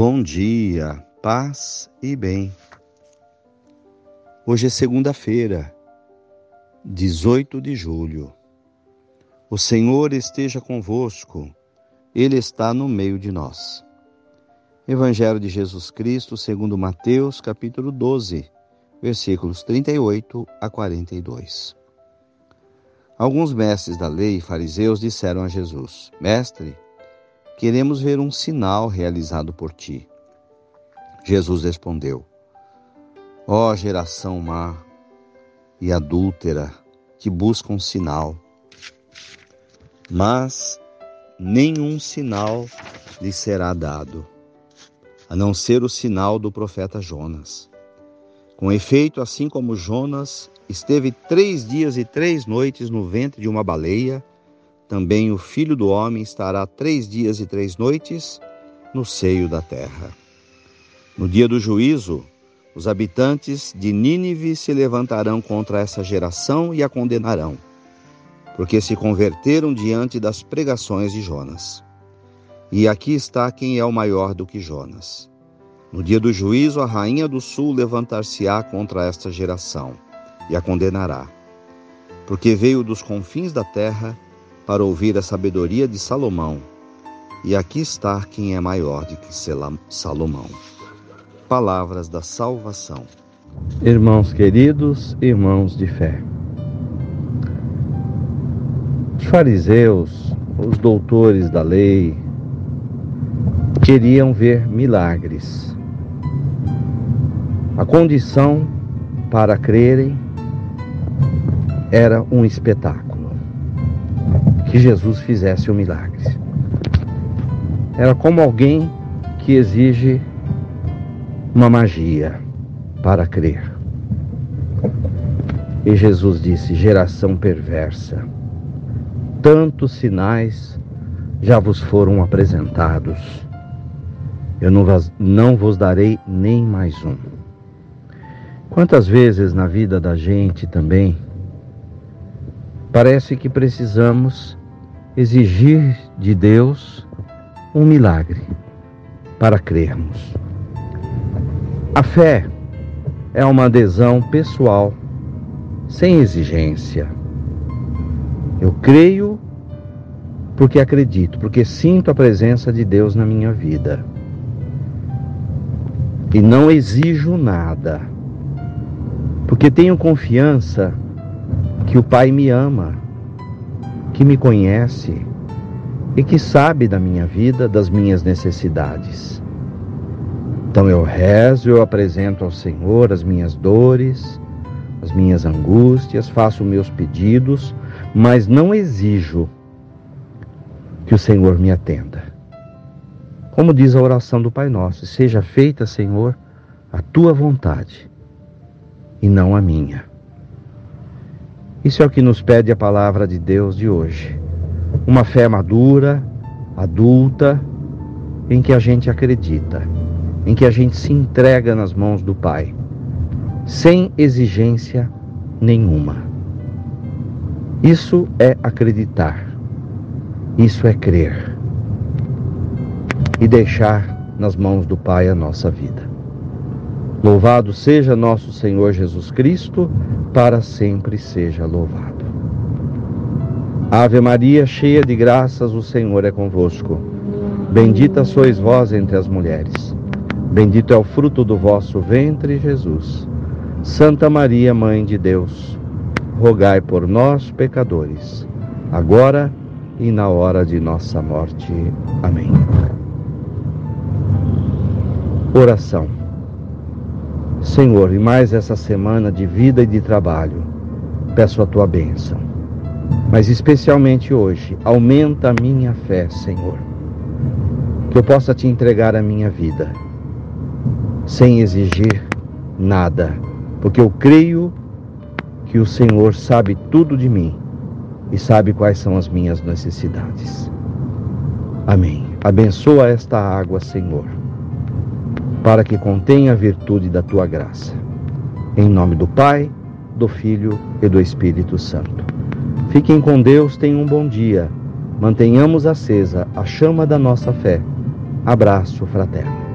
Bom dia, paz e bem. Hoje é segunda-feira, 18 de julho. O Senhor esteja convosco, Ele está no meio de nós. Evangelho de Jesus Cristo, segundo Mateus, capítulo 12, versículos 38 a 42. Alguns mestres da lei e fariseus disseram a Jesus: Mestre, queremos ver um sinal realizado por ti. Jesus respondeu: Ó geração má e adúltera, que busca um sinal, mas nenhum sinal lhe será dado, a não ser o sinal do profeta Jonas. Com efeito, assim como Jonas esteve 3 dias e 3 noites no ventre de uma baleia, também o Filho do Homem estará 3 dias e 3 noites no seio da terra. No dia do juízo, os habitantes de Nínive se levantarão contra essa geração e a condenarão, porque se converteram diante das pregações de Jonas. E aqui está quem é o maior do que Jonas. No dia do juízo, a rainha do sul levantar-se-á contra esta geração e a condenará, porque veio dos confins da terra para ouvir a sabedoria de Salomão, e aqui está quem é maior do que Salomão. Palavras da salvação. Irmãos queridos, irmãos de fé. Os fariseus, os doutores da lei, queriam ver milagres. A condição para crerem era um espetáculo, que Jesus fizesse um milagre. Era como alguém que exige uma magia para crer. E Jesus disse: geração perversa, tantos sinais já vos foram apresentados, eu não vos darei nem mais um. Quantas vezes na vida da gente também parece que precisamos exigir de Deus um milagre para crermos. A fé é uma adesão pessoal, sem exigência. Eu creio porque acredito, porque sinto a presença de Deus na minha vida. E não exijo nada, porque tenho confiança que o Pai me ama, que me conhece e que sabe da minha vida, das minhas necessidades. Então eu rezo, eu apresento ao Senhor as minhas dores, as minhas angústias, faço meus pedidos, mas não exijo que o Senhor me atenda. Como diz a oração do Pai Nosso: seja feita, Senhor, a tua vontade e não a minha. Isso é o que nos pede a palavra de Deus de hoje. Uma fé madura, adulta, em que a gente acredita, em que a gente se entrega nas mãos do Pai, sem exigência nenhuma. Isso é acreditar, isso é crer e deixar nas mãos do Pai a nossa vida. Louvado seja nosso Senhor Jesus Cristo, para sempre seja louvado. Ave Maria, cheia de graças, o Senhor é convosco. Bendita sois vós entre as mulheres. Bendito é o fruto do vosso ventre, Jesus. Santa Maria, Mãe de Deus, rogai por nós, pecadores, agora e na hora de nossa morte. Amém. Oração. Senhor, e mais essa semana de vida e de trabalho, peço a tua bênção. Mas especialmente hoje, aumenta a minha fé, Senhor, que eu possa te entregar a minha vida, sem exigir nada, porque eu creio que o Senhor sabe tudo de mim e sabe quais são as minhas necessidades. Amém. Abençoa esta água, Senhor, para que contenha a virtude da tua graça. Em nome do Pai, do Filho e do Espírito Santo. Fiquem com Deus, tenham um bom dia. Mantenhamos acesa a chama da nossa fé. Abraço fraterno.